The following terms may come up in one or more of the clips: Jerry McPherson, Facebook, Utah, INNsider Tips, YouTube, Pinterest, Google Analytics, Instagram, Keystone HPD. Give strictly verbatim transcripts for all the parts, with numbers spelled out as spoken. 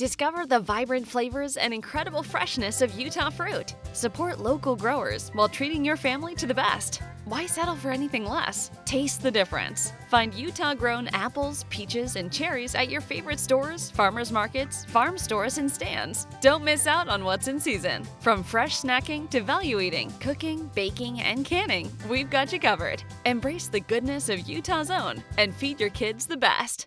Discover the vibrant flavors and incredible freshness of Utah fruit. Support local growers while treating your family to the best. Why settle for anything less? Taste the difference. Find Utah-grown apples, peaches, and cherries at your favorite stores, farmers markets, farm stores, and stands. Don't miss out on what's in season. From fresh snacking to value eating, cooking, baking, and canning, we've got you covered. Embrace the goodness of Utah's own and feed your kids the best.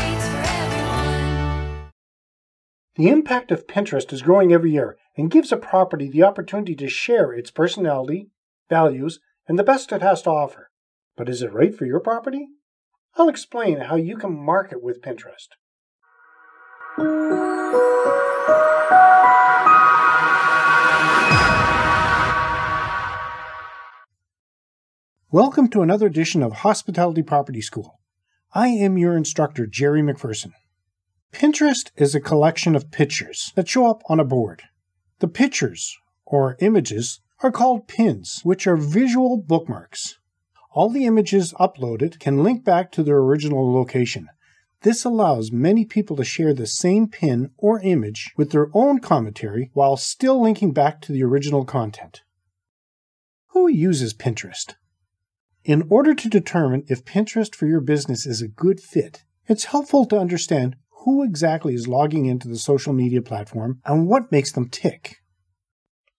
rates for everyone. The impact of Pinterest is growing every year and gives a property the opportunity to share its personality, values, and the best it has to offer. But is it right for your property? I'll explain how you can market with Pinterest. Welcome to another edition of Hospitality Property School. I am your instructor, Jerry McPherson. Pinterest is a collection of pictures that show up on a board. The pictures, or images, are called pins, which are visual bookmarks. All the images uploaded can link back to their original location. This allows many people to share the same pin or image with their own commentary while still linking back to the original content. Who uses Pinterest? In order to determine if Pinterest for your business is a good fit, it's helpful to understand who exactly is logging into the social media platform and what makes them tick.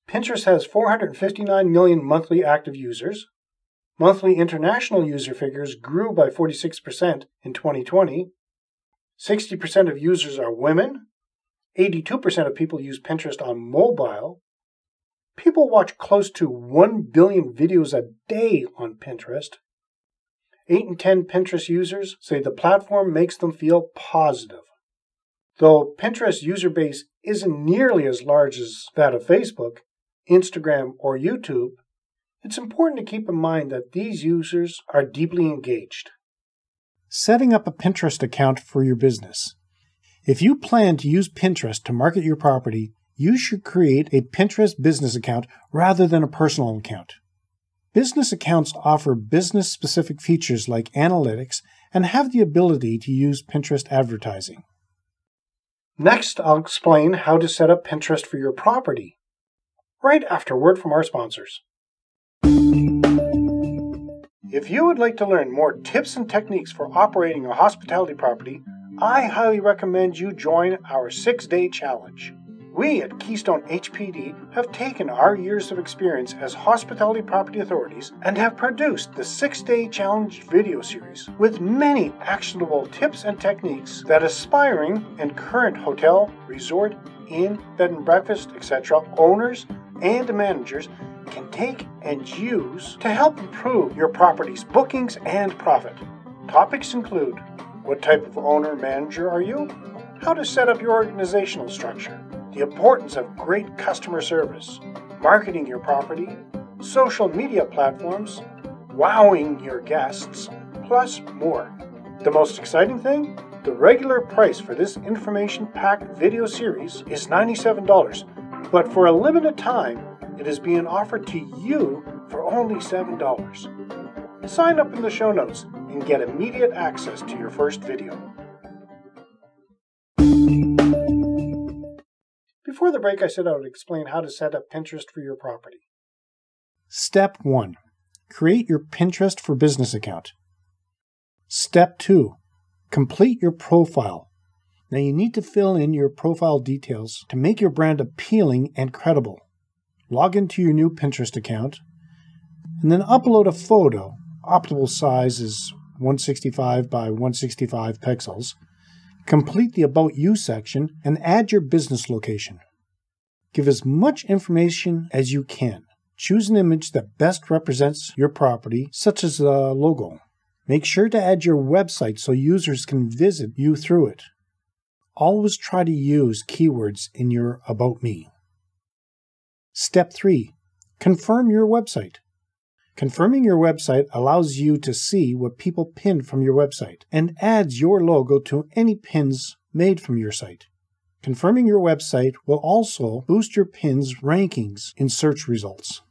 Pinterest has four hundred fifty-nine million monthly active users. Monthly international user figures grew by forty-six percent in twenty twenty. sixty percent of users are women. eighty-two percent of people use Pinterest on mobile. People watch close to one billion videos a day on Pinterest. eight in ten Pinterest users say the platform makes them feel positive. Though Pinterest's user base isn't nearly as large as that of Facebook, Instagram, or YouTube, it's important to keep in mind that these users are deeply engaged. Setting up a Pinterest account for your business. If you plan to use Pinterest to market your property, you should create a Pinterest business account rather than a personal account. Business accounts offer business-specific features like analytics and have the ability to use Pinterest advertising. Next, I'll explain how to set up Pinterest for your property, right after a word from our sponsors. If you would like to learn more tips and techniques for operating a hospitality property, I highly recommend you join our six-day challenge. We at Keystone H P D have taken our years of experience as hospitality property authorities and have produced the six-day challenge video series with many actionable tips and techniques that aspiring and current hotel, resort, inn, bed and breakfast, et cetera owners and managers can take and use to help improve your property's bookings and profit. Topics include: what type of owner manager are you? How to set up your organizational structure, the importance of great customer service, marketing your property, social media platforms, wowing your guests, plus more. The most exciting thing? The regular price for this information-packed video series is ninety-seven dollars, but for a limited time, it is being offered to you for only seven dollars. Sign up in the show notes and get immediate access to your first video. Before the break, I said I would explain how to set up Pinterest for your property. Step one, create your Pinterest for business account. Step two, complete your profile. Now you need to fill in your profile details to make your brand appealing and credible. Log into your new Pinterest account and then upload a photo. Optimal size is one sixty-five by one sixty-five pixels. Complete the About You section and add your business location. Give as much information as you can. Choose an image that best represents your property, such as a logo. Make sure to add your website so users can visit you through it. Always try to use keywords in your About Me. Step three, confirm your website. Confirming your website allows you to see what people pinned from your website and adds your logo to any pins made from your site. Confirming your website will also boost your pins' rankings in search results.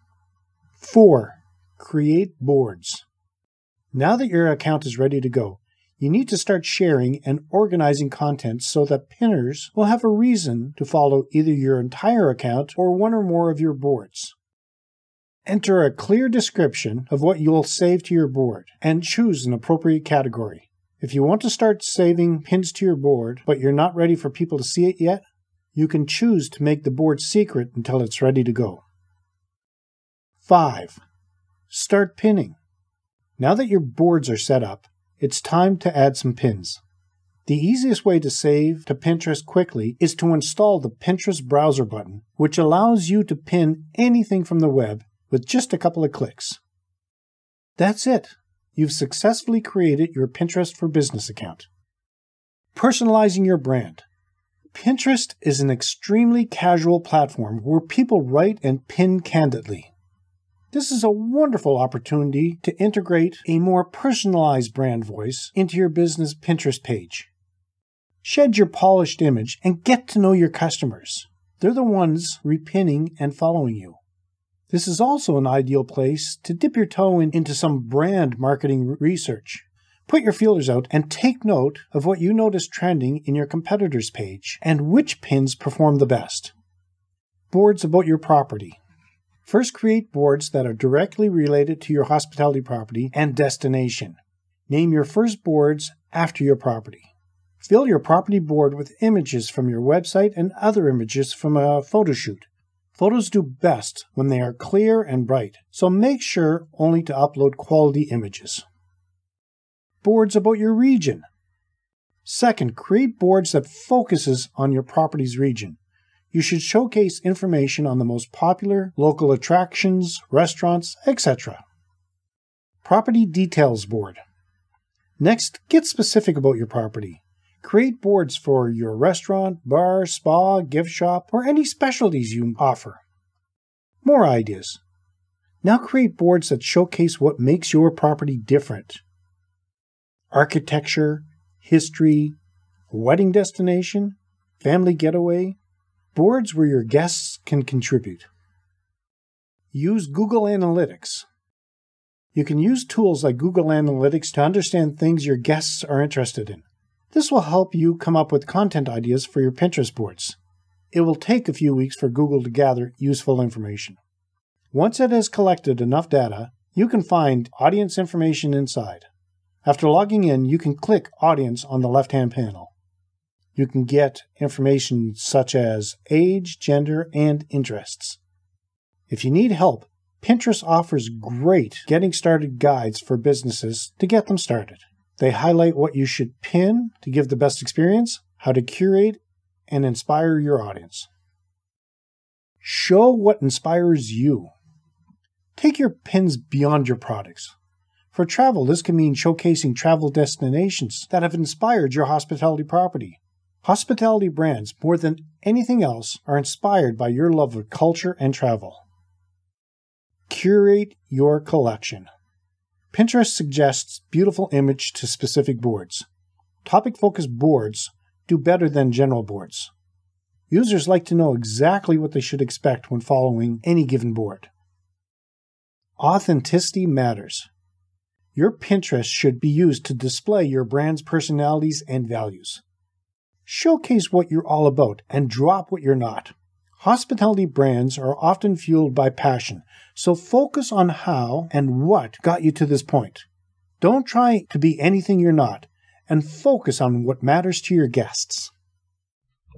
Four, create boards. Now that your account is ready to go, you need to start sharing and organizing content so that pinners will have a reason to follow either your entire account or one or more of your boards. Enter a clear description of what you'll save to your board and choose an appropriate category. If you want to start saving pins to your board, but you're not ready for people to see it yet, you can choose to make the board secret until it's ready to go. Five, start pinning. Now that your boards are set up, it's time to add some pins. The easiest way to save to Pinterest quickly is to install the Pinterest browser button, which allows you to pin anything from the web with just a couple of clicks. That's it. You've successfully created your Pinterest for Business account. Personalizing your brand. Pinterest is an extremely casual platform where people write and pin candidly. This is a wonderful opportunity to integrate a more personalized brand voice into your business Pinterest page. Shed your polished image and get to know your customers. They're the ones repinning and following you. This is also an ideal place to dip your toe in, into some brand marketing research. Put your feelers out and take note of what you notice trending in your competitors' page and which pins perform the best. Boards about your property. First, create boards that are directly related to your hospitality property and destination. Name your first boards after your property. Fill your property board with images from your website and other images from a photo shoot. Photos do best when they are clear and bright, so make sure only to upload quality images. Boards about your region. Second, create boards that focuses on your property's region. You should showcase information on the most popular local attractions, restaurants, et cetera. Property details board. Next, get specific about your property. Create boards for your restaurant, bar, spa, gift shop, or any specialties you offer. More ideas. Now create boards that showcase what makes your property different. Architecture, history, wedding destination, family getaway, boards where your guests can contribute. Use Google Analytics. You can use tools like Google Analytics to understand things your guests are interested in. This will help you come up with content ideas for your Pinterest boards. It will take a few weeks for Google to gather useful information. Once it has collected enough data, you can find audience information inside. After logging in, you can click Audience on the left-hand panel. You can get information such as age, gender, and interests. If you need help, Pinterest offers great Getting Started guides for businesses to get them started. They highlight what you should pin to give the best experience, how to curate, and inspire your audience. Show what inspires you. Take your pins beyond your products. For travel, this can mean showcasing travel destinations that have inspired your hospitality property. Hospitality brands, more than anything else, are inspired by your love of culture and travel. Curate your collection. Pinterest suggests beautiful images to specific boards. Topic-focused boards do better than general boards. Users like to know exactly what they should expect when following any given board. Authenticity matters. Your Pinterest should be used to display your brand's personalities and values. Showcase what you're all about and drop what you're not. Hospitality brands are often fueled by passion, so focus on how and what got you to this point. Don't try to be anything you're not, and focus on what matters to your guests.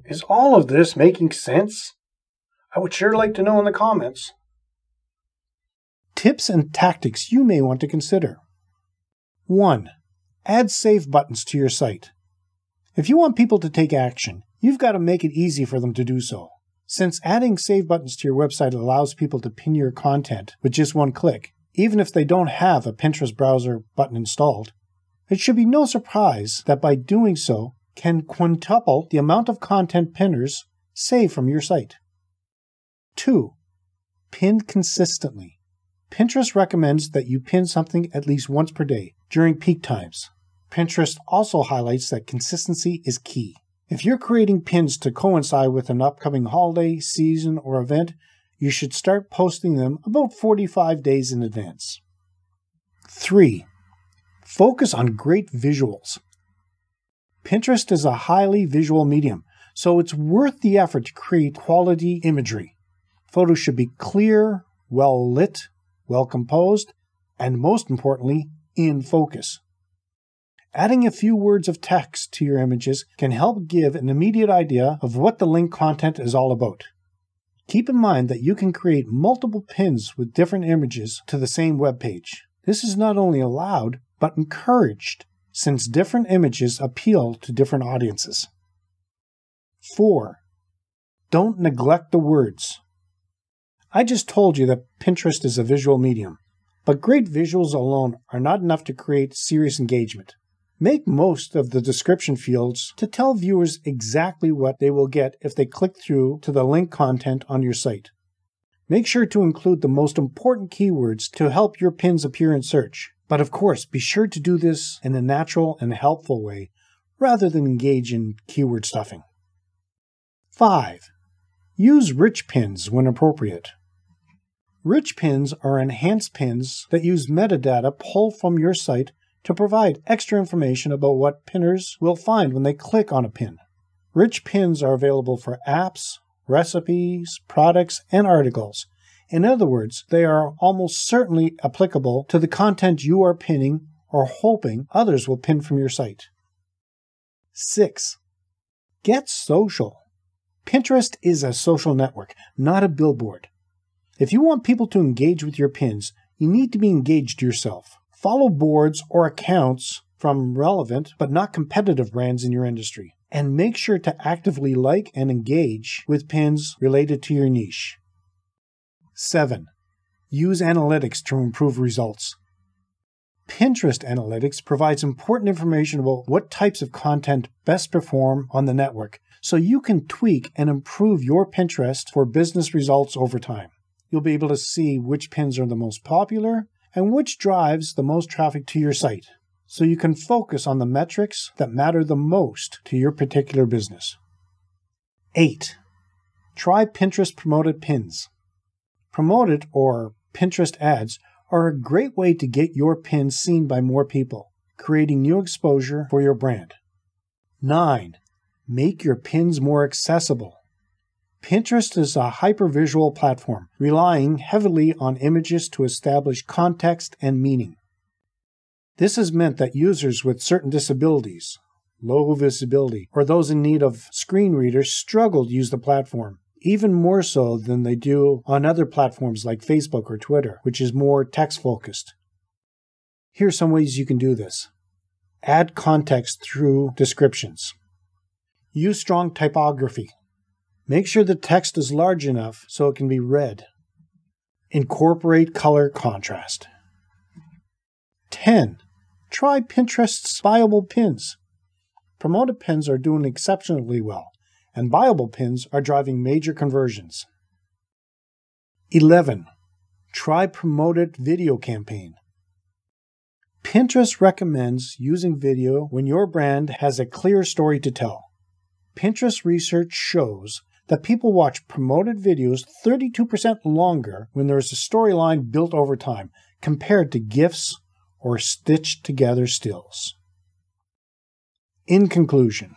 Is all of this making sense? I would sure like to know in the comments. Tips and tactics you may want to consider. One. Add save buttons to your site. If you want people to take action, you've got to make it easy for them to do so. Since adding save buttons to your website allows people to pin your content with just one click, even if they don't have a Pinterest browser button installed, it should be no surprise that by doing so can quintuple the amount of content pinners save from your site. Two. Pin consistently. Pinterest recommends that you pin something at least once per day during peak times. Pinterest also highlights that consistency is key. If you're creating pins to coincide with an upcoming holiday, season, or event, you should start posting them about forty-five days in advance. Three, focus on great visuals. Pinterest is a highly visual medium, so it's worth the effort to create quality imagery. Photos should be clear, well-lit, well-composed, and most importantly, in focus. Adding a few words of text to your images can help give an immediate idea of what the link content is all about. Keep in mind that you can create multiple pins with different images to the same web page. This is not only allowed, but encouraged, since different images appeal to different audiences. Four, don't neglect the words. I just told you that Pinterest is a visual medium, but great visuals alone are not enough to create serious engagement. Make most of the description fields to tell viewers exactly what they will get if they click through to the link content on your site. Make sure to include the most important keywords to help your pins appear in search. But of course, be sure to do this in a natural and helpful way, rather than engage in keyword stuffing. Five, use rich pins when appropriate. Rich pins are enhanced pins that use metadata pulled from your site to provide extra information about what pinners will find when they click on a pin. Rich pins are available for apps, recipes, products, and articles. In other words, they are almost certainly applicable to the content you are pinning or hoping others will pin from your site. Six, get social. Pinterest is a social network, not a billboard. If you want people to engage with your pins, you need to be engaged yourself. Follow boards or accounts from relevant but not competitive brands in your industry, and make sure to actively like and engage with pins related to your niche. Seven, use analytics to improve results. Pinterest analytics provides important information about what types of content best perform on the network, so you can tweak and improve your Pinterest for business results over time. You'll be able to see which pins are the most popular, and which drives the most traffic to your site, so you can focus on the metrics that matter the most to your particular business. Eight, try Pinterest promoted pins. Promoted or Pinterest ads are a great way to get your pins seen by more people, creating new exposure for your brand. Nine, make your pins more accessible. Pinterest is a hypervisual platform, relying heavily on images to establish context and meaning. This has meant that users with certain disabilities, low visibility, or those in need of screen readers struggle to use the platform, even more so than they do on other platforms like Facebook or Twitter, which is more text-focused. Here are some ways you can do this. Add context through descriptions. Use strong typography. Make sure the text is large enough so it can be read. Incorporate color contrast. ten. Try Pinterest's buyable pins. Promoted pins are doing exceptionally well, and buyable pins are driving major conversions. eleven. Try promoted video campaign. Pinterest recommends using video when your brand has a clear story to tell. Pinterest research shows that people watch promoted videos thirty-two percent longer when there is a storyline built over time, compared to GIFs or stitched-together stills. In conclusion,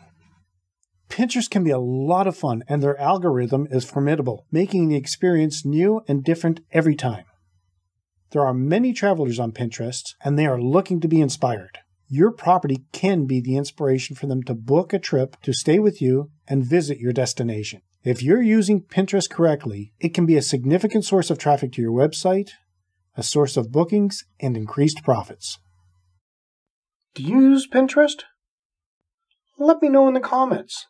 Pinterest can be a lot of fun, and their algorithm is formidable, making the experience new and different every time. There are many travelers on Pinterest, and they are looking to be inspired. Your property can be the inspiration for them to book a trip to stay with you and visit your destination. If you're using Pinterest correctly, it can be a significant source of traffic to your website, a source of bookings, and increased profits. Do you use Pinterest? Let me know in the comments.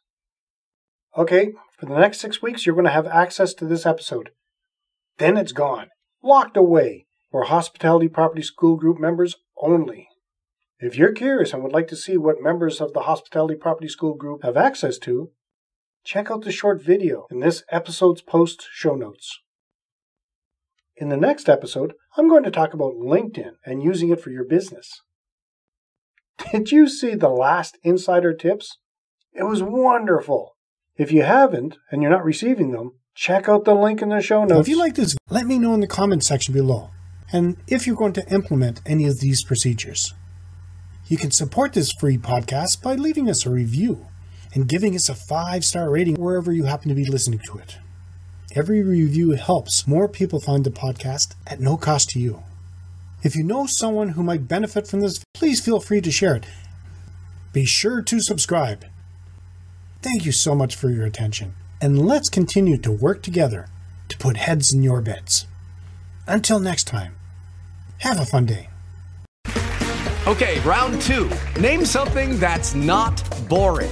Okay, for the next six weeks, you're going to have access to this episode. Then it's gone, locked away, for Hospitality Property School Group members only. If you're curious and would like to see what members of the Hospitality Property School Group have access to, check out the short video in this episode's post show notes. In the next episode, I'm going to talk about LinkedIn and using it for your business. Did you see the last Insider Tips? It was wonderful. If you haven't and you're not receiving them, check out the link in the show notes. If you like this, let me know in the comments section below, and if you're going to implement any of these procedures. You can support this free podcast by leaving us a review and giving us a five-star rating wherever you happen to be listening to it. Every review helps more people find the podcast at no cost to you. If you know someone who might benefit from this, please feel free to share it. Be sure to subscribe. Thank you so much for your attention, and let's continue to work together to put heads in your beds. Until next time, have a fun day. Okay, round two. Name something that's not boring.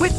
With